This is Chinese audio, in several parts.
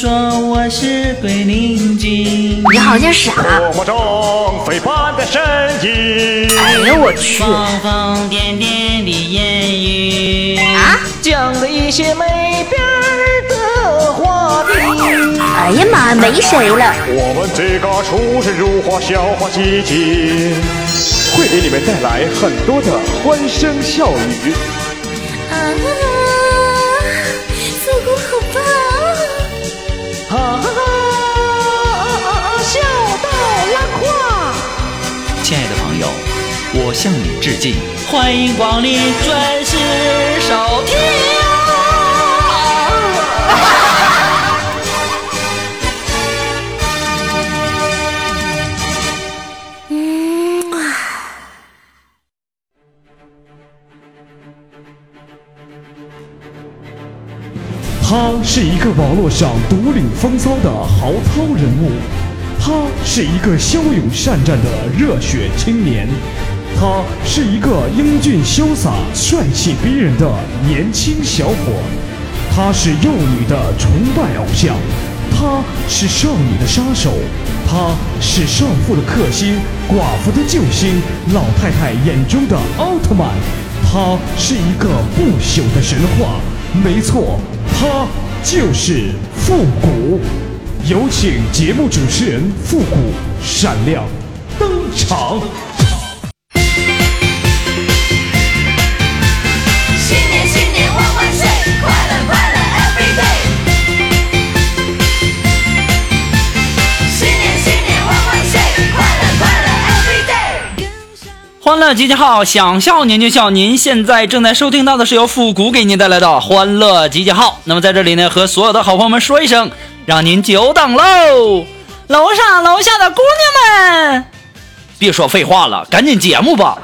说我是鬼灵精，你好像傻。我中飞般的身影，哎呦我去！疯疯癫癫的言语啊，讲了一些没边的话题。哎呀妈，没谁了。我们这个出神入化、笑话稀奇，会给你们带来很多的欢声笑语。啊。我向你致敬，欢迎光临准时收听。他是一个网络上独领风骚的豪涛人物，他是一个骁勇善战的热血青年。他是一个英俊潇洒、帅气逼人的年轻小伙，他是幼女的崇拜偶像，他是少女的杀手，他是少妇的克星、寡妇的救星、老太太眼中的奥特曼，他是一个不朽的神话。没错，他就是复古。有请节目主持人复古闪亮登场。欢乐集结号，想笑您就笑。您现在正在收听到的是由复古给您带来的欢乐集结号。那么在这里呢，和所有的好朋友们说一声，让您久等喽！楼上楼下的姑娘们，别说废话了，赶紧节目吧。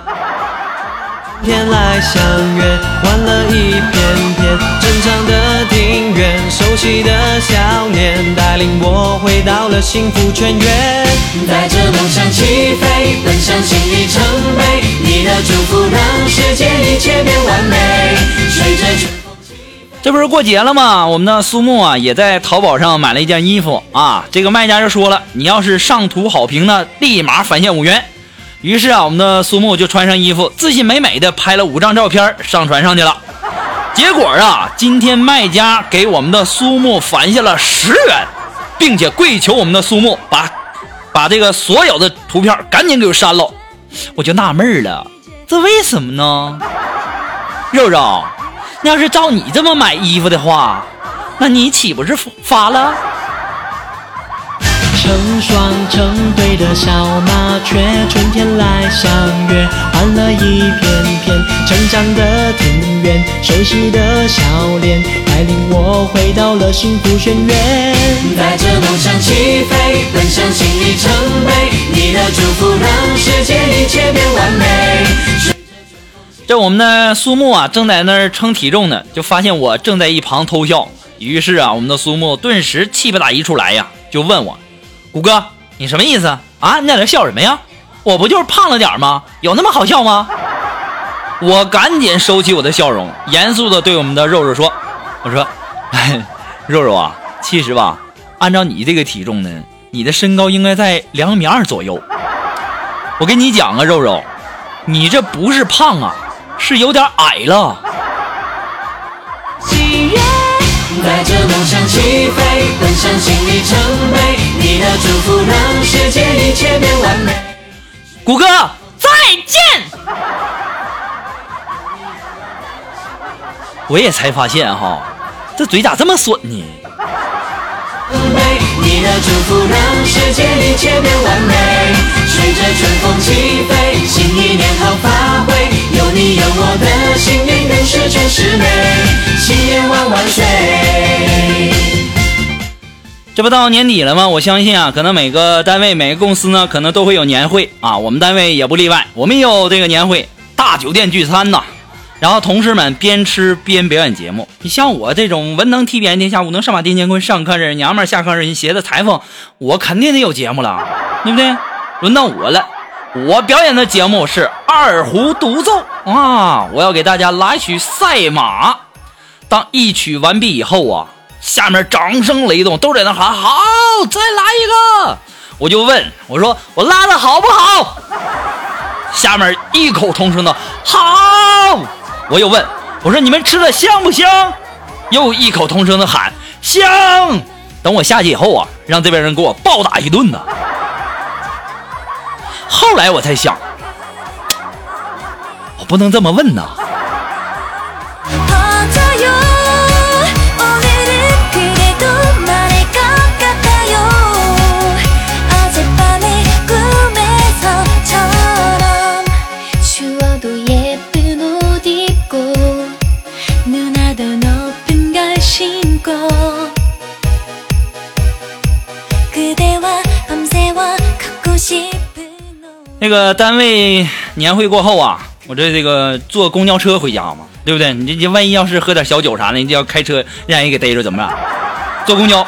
天来相约，玩了一片片正常的庭院，熟悉的笑脸带领我回到了幸福泉源，带着梦想起飞，奔向心里成美，你的祝福让世界一切变完美，随着春风起飞。这不是过节了吗？我们的苏木啊也在淘宝上买了一件衣服啊，这个卖家就说了，你要是上图好评呢，立马返现5元。于是啊，我们的苏木就穿上衣服，自信美美的拍了5张照片，上传上去了。结果啊，今天卖家给我们的苏木返下了10元，并且跪求我们的苏木把这个所有的图片赶紧给我删了。我就纳闷了，这为什么呢？肉肉，那要是照你这么买衣服的话，那你岂不是发了？成双成对的小麻雀，春天来相约，玩了一片片成长的庭院，熟悉的笑脸带领我回到了幸福旋律，带着梦想起飞，奔向心里成美，你的祝福让世界一切变完美。这我们的苏木啊正在那儿称体重呢，就发现我正在一旁偷笑。于是啊，我们的苏木顿时气不打一处来呀，就问我，谷哥你什么意思啊？你在这笑什么呀？我不就是胖了点吗？有那么好笑吗？我赶紧收起我的笑容，严肃的对我们的肉肉说，我说、肉肉啊，其实吧，按照你这个体重呢，你的身高应该在2.2米左右。我跟你讲啊，肉肉，你这不是胖啊，是有点矮了。带着梦想起飞，奔向心里成美，你的祝福让世界一切变完美。谷歌再见。我也才发现哈，这嘴咋这么损呢？你的祝福让世界一切变完美，随着春风起飞，新一年好发挥，有你有我的幸运能十全十美，新年万万岁。这不到年底了吗？我相信啊，可能每个单位每个公司呢可能都会有年会啊，我们单位也不例外，我们也有这个年会，大酒店聚餐呐，然后同事们边吃边表演节目。你像我这种文能提点天下，武能上马颠乾坤，上炕人娘们儿，下炕人鞋的裁缝，我肯定得有节目了，对不对？轮到我了，我表演的节目是二胡独奏啊！我要给大家来曲赛马。当一曲完毕以后啊，下面掌声雷动，都在那喊好，再来一个。我就问我说我拉的好不好，下面异口同声的好。我又问我说你们吃的香不香，又异口同声的喊香。等我下去以后啊，让这边人给我暴打一顿呢。后来我才想，我不能这么问呢。那个单位年会过后啊，我这个坐公交车回家嘛，对不对？你这万一要是喝点小酒啥的，你就要开车让人给逮着怎么办？坐公交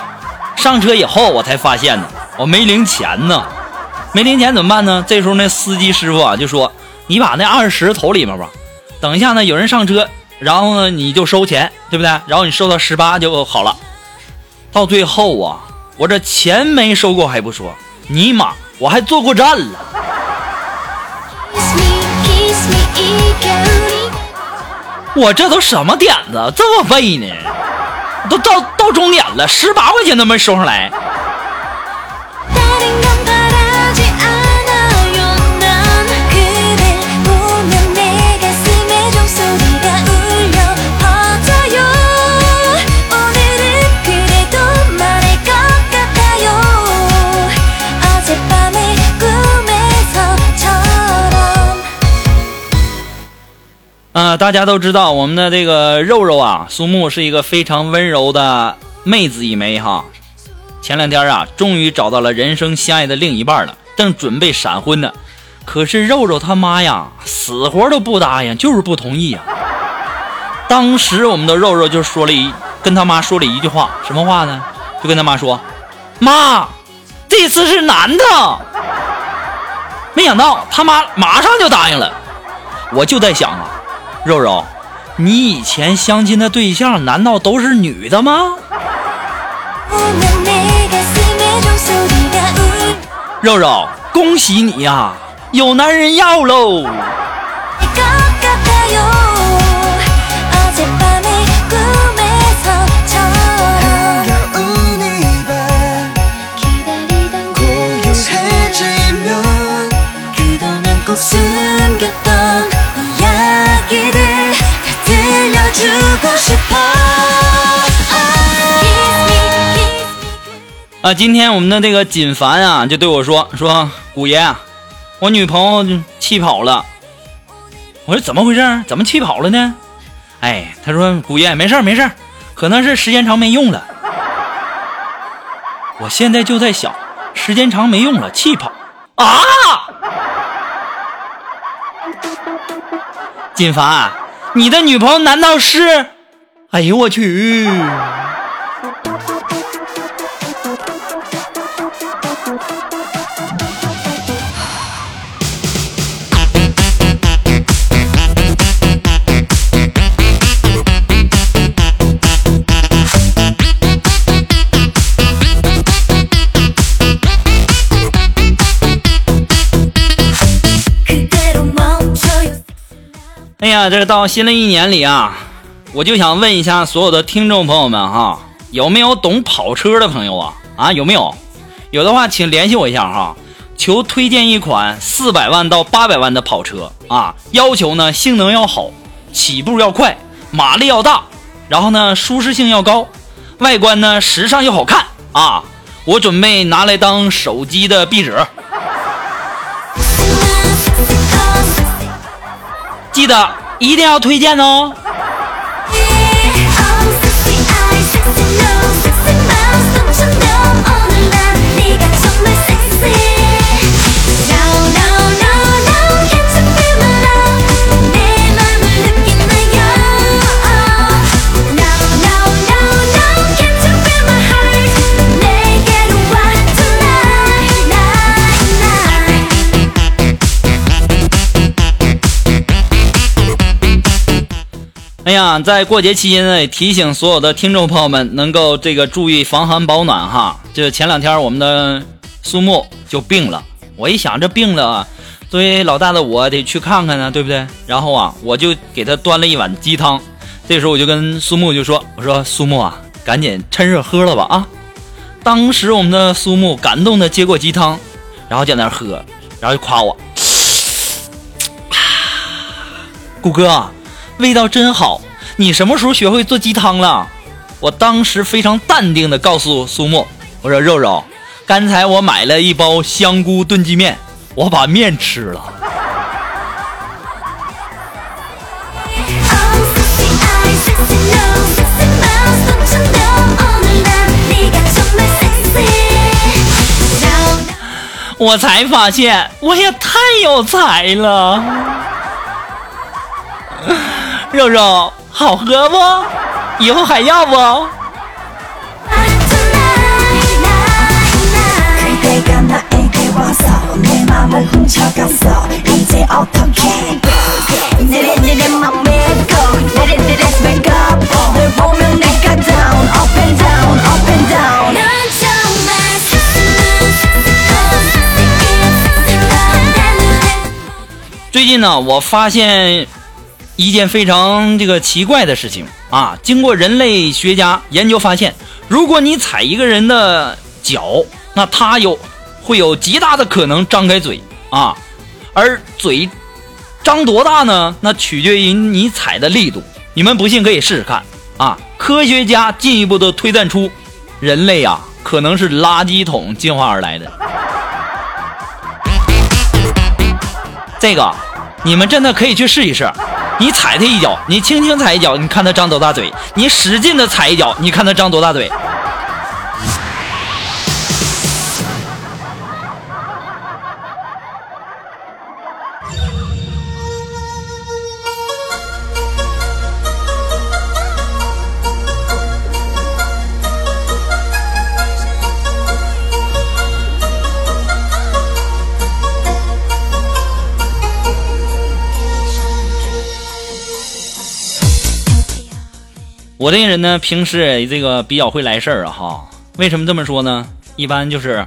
上车以后，我才发现呢，我没零钱呢，没零钱怎么办呢？这时候那司机师傅啊就说：“你把那20投里面吧，等一下呢有人上车，然后呢你就收钱，对不对？然后你收到18就好了。”到最后啊，我这钱没收够还不说，尼玛我还坐过站了。我这都什么点子这么背呢，都到终点了，18块钱都没收上来。大家都知道我们的这个肉肉啊，苏木是一个非常温柔的妹子一枚哈。前两天啊，终于找到了人生相爱的另一半了，正准备闪婚呢。可是肉肉他妈呀，死活都不答应，就是不同意啊。当时我们的肉肉就跟他妈说了一句话，什么话呢？就跟他妈说：“妈，这次是男的。”没想到他妈马上就答应了。我就在想啊，肉肉，你以前相亲的对象难道都是女的吗？肉肉，恭喜你呀，有男人要喽！今天我们的这个锦凡啊，就对我说古爷啊，我女朋友就气跑了。我说怎么回事？怎么气跑了呢？哎，他说古爷没事没事，可能是时间长没用了。我现在就在想，时间长没用了，气跑啊！锦凡啊，你的女朋友难道是？哎呦我去！哎呀，这到新的一年里啊，我就想问一下所有的听众朋友们哈，有没有懂跑车的朋友啊？有没有？有的话，请联系我一下哈，求推荐一款400万到800万的跑车啊，要求呢性能要好，起步要快，马力要大，然后呢舒适性要高，外观呢时尚又好看啊，我准备拿来当手机的壁纸。记得一定要推荐哦。哎呀，在过节期间呢，也提醒所有的听众朋友们能够这个注意防寒保暖哈。这前两天我们的苏木就病了，我一想这病了啊，作为老大的我得去看看呢，对不对？然后啊，我就给他端了一碗鸡汤。这时候我就跟苏木就说：“我说苏木啊，赶紧趁热喝了吧啊！”当时我们的苏木感动的接过鸡汤，然后在那喝，然后就夸我：“顾哥。”味道真好，你什么时候学会做鸡汤了？我当时非常淡定的告诉苏木，我说肉肉，刚才我买了一包香菇炖鸡面，我把面吃了。我才发现我也太有才了。肉肉好喝不？以后还要不？最近呢，我发现一件非常这个奇怪的事情啊！经过人类学家研究发现，如果你踩一个人的脚，那他会有极大的可能张开嘴啊，而嘴张多大呢？那取决于你踩的力度。你们不信可以试试看啊！科学家进一步的推断出，人类啊可能是垃圾桶进化而来的。这个你们真的可以去试一试。你踩他一脚，你轻轻踩一脚，你看他张多大嘴；你使劲的踩一脚，你看他张多大嘴。我这个人呢，平时这个比较会来事儿啊哈。为什么这么说呢？一般就是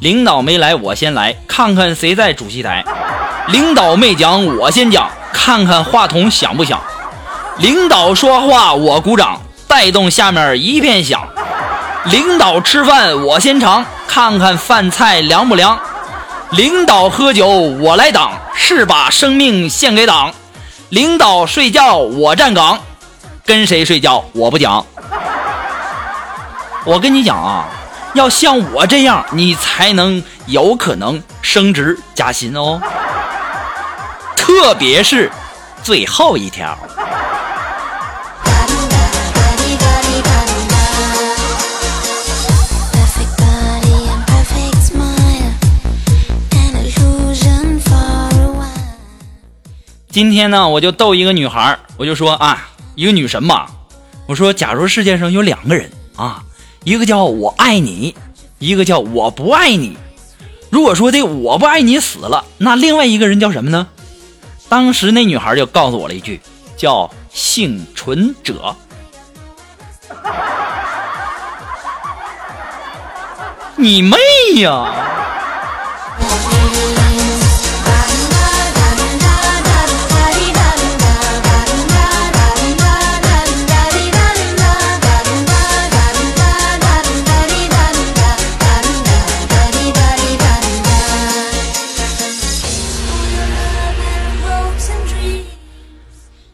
领导没来我先来，看看谁在主席台；领导没讲我先讲，看看话筒响不响；领导说话我鼓掌，带动下面一片响；领导吃饭我先尝，看看饭菜凉不凉；领导喝酒我来挡，是把生命献给党；领导睡觉我站岗。跟谁睡觉我不讲，我跟你讲啊，要像我这样你才能有可能升职加薪哦，特别是最后一条。今天呢我就逗一个女孩，我就说啊，一个女神吧，我说假如世界上有两个人啊，一个叫我爱你，一个叫我不爱你，如果说这我不爱你死了，那另外一个人叫什么呢？当时那女孩就告诉我了一句，叫幸存者。你妹呀！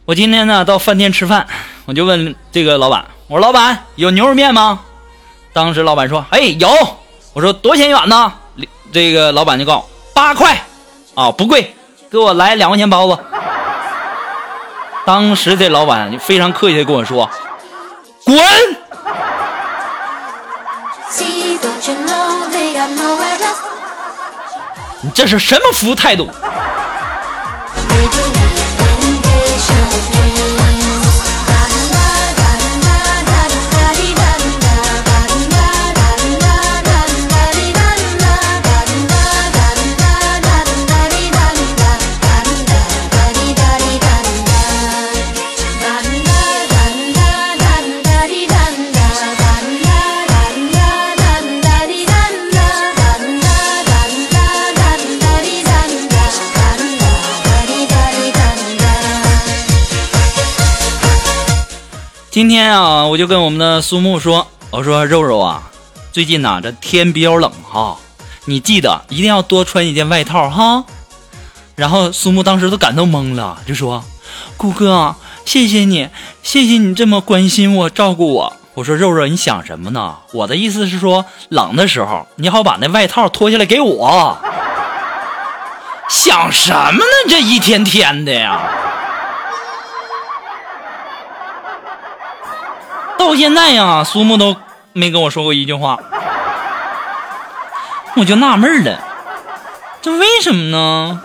我今天呢到饭店吃饭，我就问这个老板，我说老板有牛肉面吗？当时老板说哎有，我说多少钱一碗呢？这个老板就告诉我8块啊，不贵，给我来2块钱包子。当时这老板就非常客气的跟我说滚。你这是什么服务态度？今天啊，我就跟我们的苏木说，我说肉肉啊，最近啊这天比较冷哈，你记得一定要多穿一件外套哈。然后苏木当时都感到懵了，就说顾哥，谢谢你这么关心我照顾我。我说肉肉你想什么呢，我的意思是说冷的时候你好把那外套脱下来给我。想什么呢，这一天天的呀，到现在呀苏木都没跟我说过一句话。我就纳闷了，这为什么呢？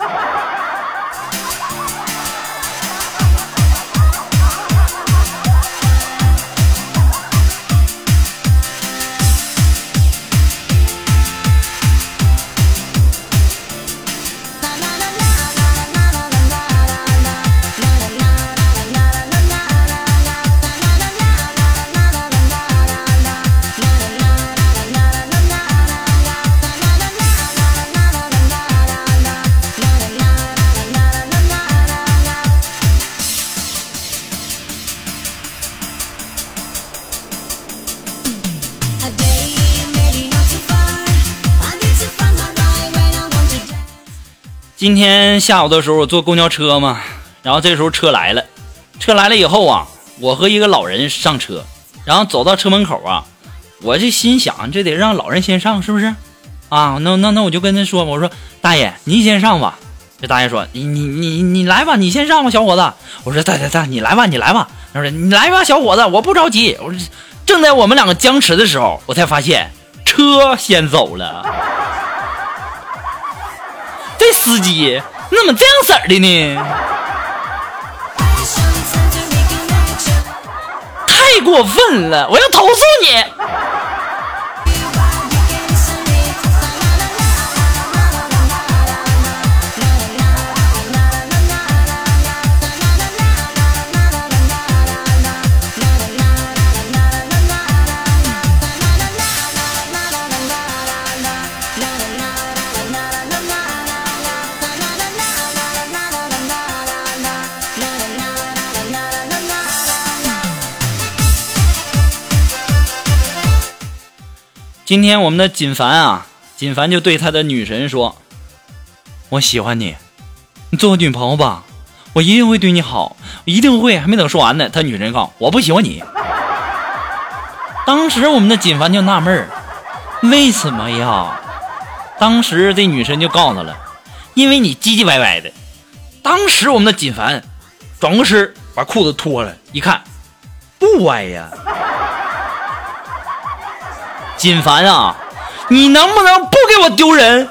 今天下午的时候我坐公交车嘛，然后这时候车来了以后啊，我和一个老人上车，然后走到车门口啊，我就心想这得让老人先上是不是啊，那我就跟他说，我说大爷您先上吧。这大爷说你来吧，你先上吧小伙子。我说大你来吧。他说你来吧小伙子，我不着急。我正在我们两个僵持的时候，我才发现车先走了。这司机怎么这样色儿的呢？太过分了，我要投诉你。今天我们的锦凡就对他的女神说，我喜欢你，你做我女朋友吧，我一定会对你好，一定会。还没等说完呢，他女神告我不喜欢你。当时我们的锦凡就纳闷，为什么呀？当时这女神就告诉他了，因为你唧唧歪歪的。当时我们的锦凡转过身把裤子脱了，一看不歪呀。锦凡啊，你能不能不给我丢人？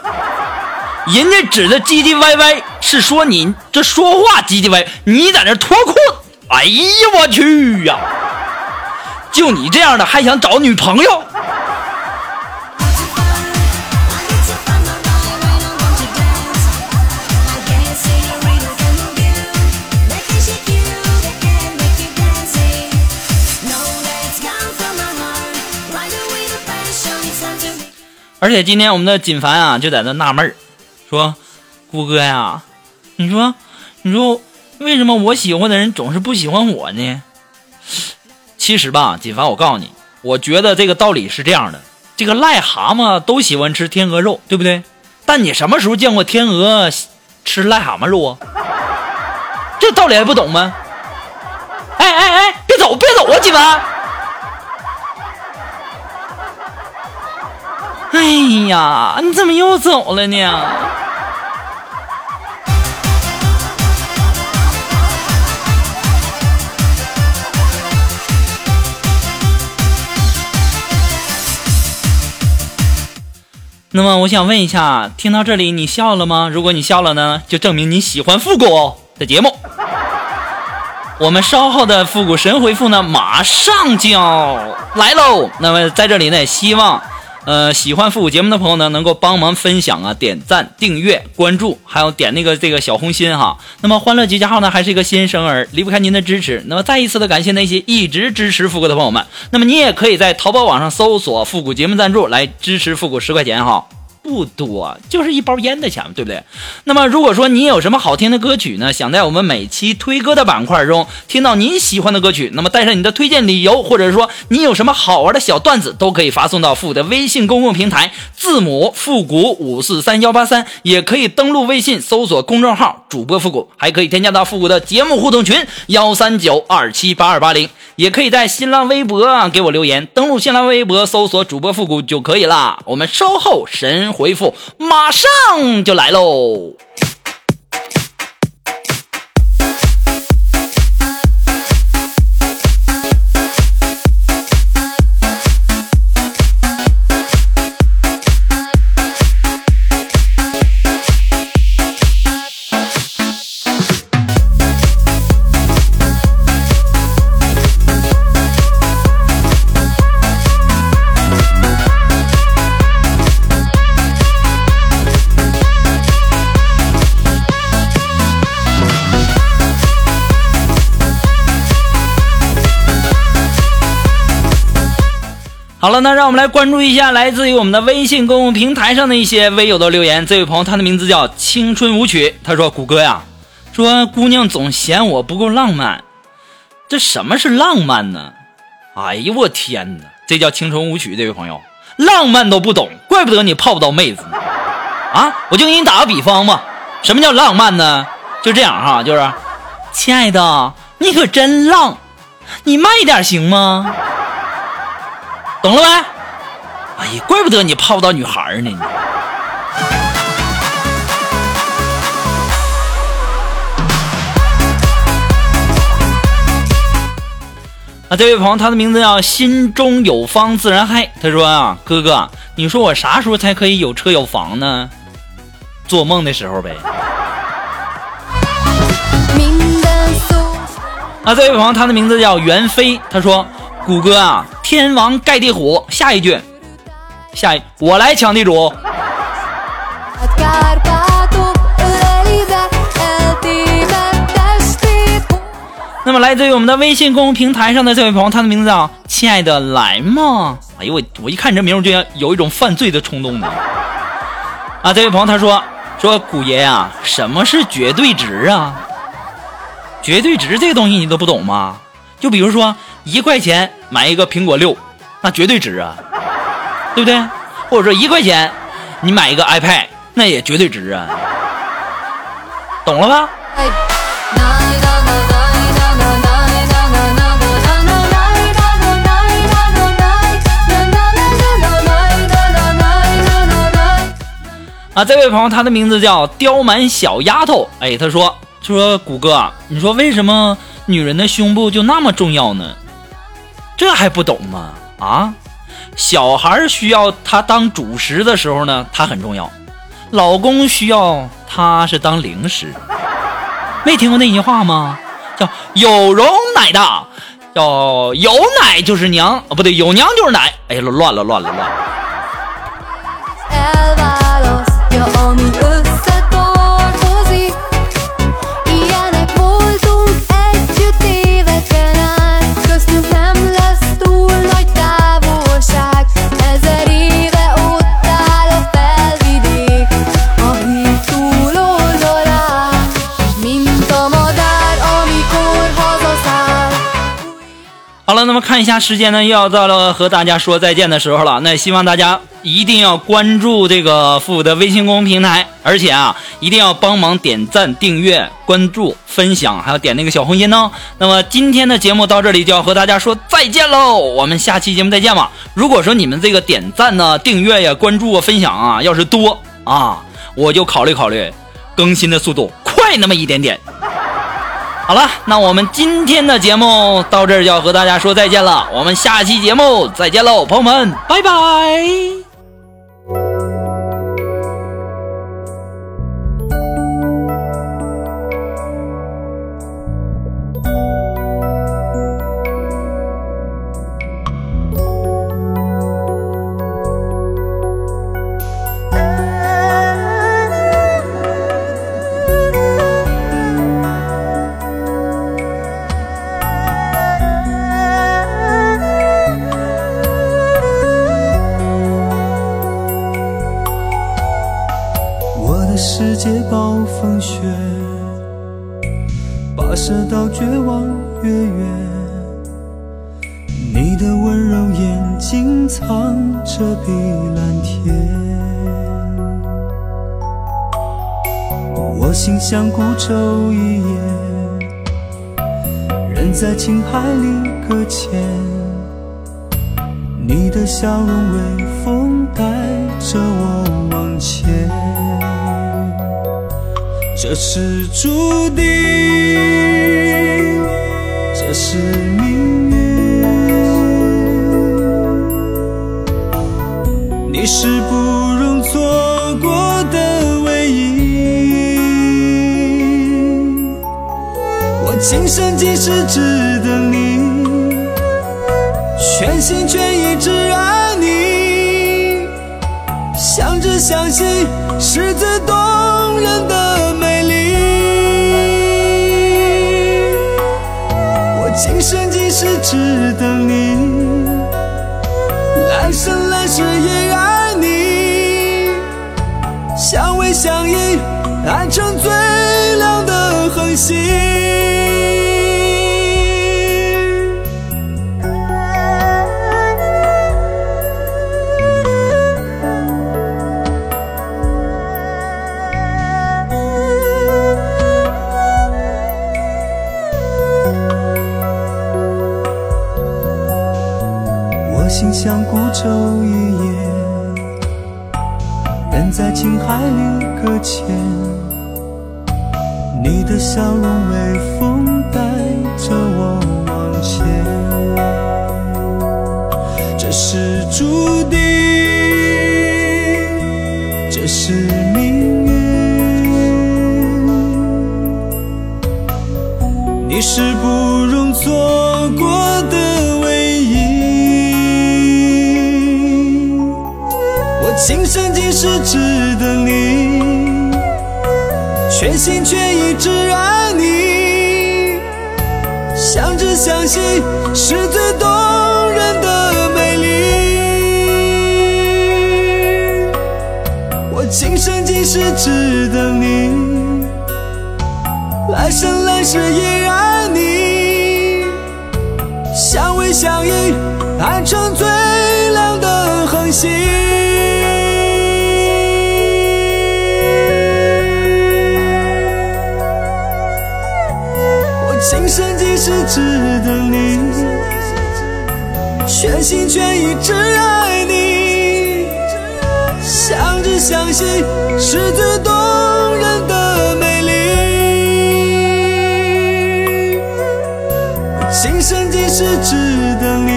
人家指的唧唧歪歪是说你这说话唧唧歪，你在那脱裤子，哎呀我去呀！就你这样的还想找女朋友？而且今天我们的锦凡啊就在那纳闷儿，说顾哥呀，你说为什么我喜欢的人总是不喜欢我呢？其实吧锦凡，我告诉你，我觉得这个道理是这样的，这个癞蛤蟆都喜欢吃天鹅肉，对不对？但你什么时候见过天鹅吃癞蛤蟆肉啊？这道理还不懂吗？哎别走啊锦凡。哎呀，你怎么又走了呢？那么我想问一下，听到这里你笑了吗？如果你笑了呢，就证明你喜欢复古的节目。我们稍后的复古神回复呢，马上就要来喽。那么在这里呢，希望喜欢复古节目的朋友呢，能够帮忙分享啊，点赞、订阅、关注，还有点这个小红心哈。那么欢乐集结号呢，还是一个新生儿，离不开您的支持。那么再一次的感谢那些一直支持复古的朋友们。那么你也可以在淘宝网上搜索复古节目赞助来支持复古10块钱哈。不多，就是一包烟的钱，对不对？那么如果说您有什么好听的歌曲呢，想在我们每期推歌的板块中听到您喜欢的歌曲，那么带上你的推荐理由，或者说您有什么好玩的小段子，都可以发送到复古的微信公共平台，字母复古5438183，也可以登录微信搜索公众号主播复古，还可以添加到复古的节目互动群139278280，也可以在新浪微博给我留言，登录新浪微博搜索主播复古就可以啦。我们稍后神回复马上就来喽。好了，那让我们来关注一下来自于我们的微信公共平台上的一些微友的留言。这位朋友他的名字叫青春舞曲，他说谷歌呀，说姑娘总嫌我不够浪漫，这什么是浪漫呢？哎呦我天哪，这叫青春舞曲这位朋友浪漫都不懂，怪不得你泡不到妹子呢。啊，我就给你打个比方嘛，什么叫浪漫呢？就这样哈，就是亲爱的你可真浪，你慢一点行吗？懂了呗？哎呀，怪不得你泡不到女孩呢你。啊，这位朋友他的名字叫心中有方自然嗨，他说啊，哥哥，你说我啥时候才可以有车有房呢？做梦的时候呗。啊，这位朋友他的名字叫袁飞，他说谷歌啊，天王盖地虎，下一句我来抢地主。那么来自于我们的微信公众平台上的这位朋友他的名字叫亲爱的来嘛，哎呦我一看这名字就有一种犯罪的冲动呢。啊，这位朋友他说古爷啊，什么是绝对值啊？绝对值这个东西你都不懂吗？就比如说1块钱买一个苹果6，那绝对值啊，对不对？或者说1块钱你买一个 iPad， 那也绝对值啊，懂了吧？啊，这位朋友他的名字叫刁蛮小丫头，哎，他说谷歌，你说为什么女人的胸部就那么重要呢？这还不懂吗？啊，小孩需要她当主食的时候呢，她很重要；老公需要她是当零食。没听过那句话吗？叫有容乃大，叫有奶就是娘啊，不对，有娘就是奶。哎呀，乱了。好了，那么看一下时间呢，又要到了和大家说再见的时候了。那希望大家一定要关注这个复古的微信公众平台，而且啊，一定要帮忙点赞、订阅、关注、分享，还有点那个小红心哦。那么今天的节目到这里就要和大家说再见喽，我们下期节目再见吧。如果说你们这个点赞呢、订阅呀、关注啊、分享啊，要是多啊，我就考虑更新的速度快那么一点点。好了，那我们今天的节目到这儿就要和大家说再见了，我们下期节目再见喽，朋友们，拜拜。世界暴风雪，跋涉到绝望月圆，你的温柔眼睛藏着碧蓝天。我心像孤舟一叶，人在情海里搁浅，你的笑容微风带着我往前。这是注定，这是命运，你是不容错过的唯一。我今生今世只等你，全心全意只爱你，相知相惜是最动人的美。今生今世只等你，来生来世也爱你，相偎相依，爱成最亮的恒星。心像孤舟一叶，人在情海里搁浅，你的笑容微风带着我往前。这是注定，这是命运，你是不容错过的唯一。今生今世只等你，全心全意只爱你，相知相惜是最动人的美丽。我今生今世只等你，来生来世也爱你，相偎相依，爱成最亮的恒星。今生今世只等你，全心全意只爱你，相知相惜是最动人的美丽。今生今世只等你，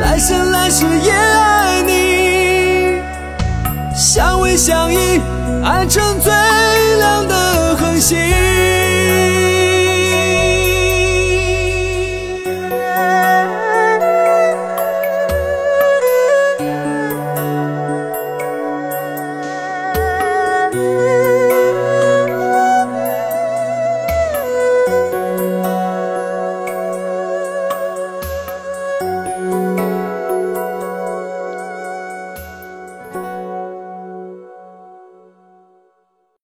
来生来世也爱你，相偎相依，爱成最亮的恒星。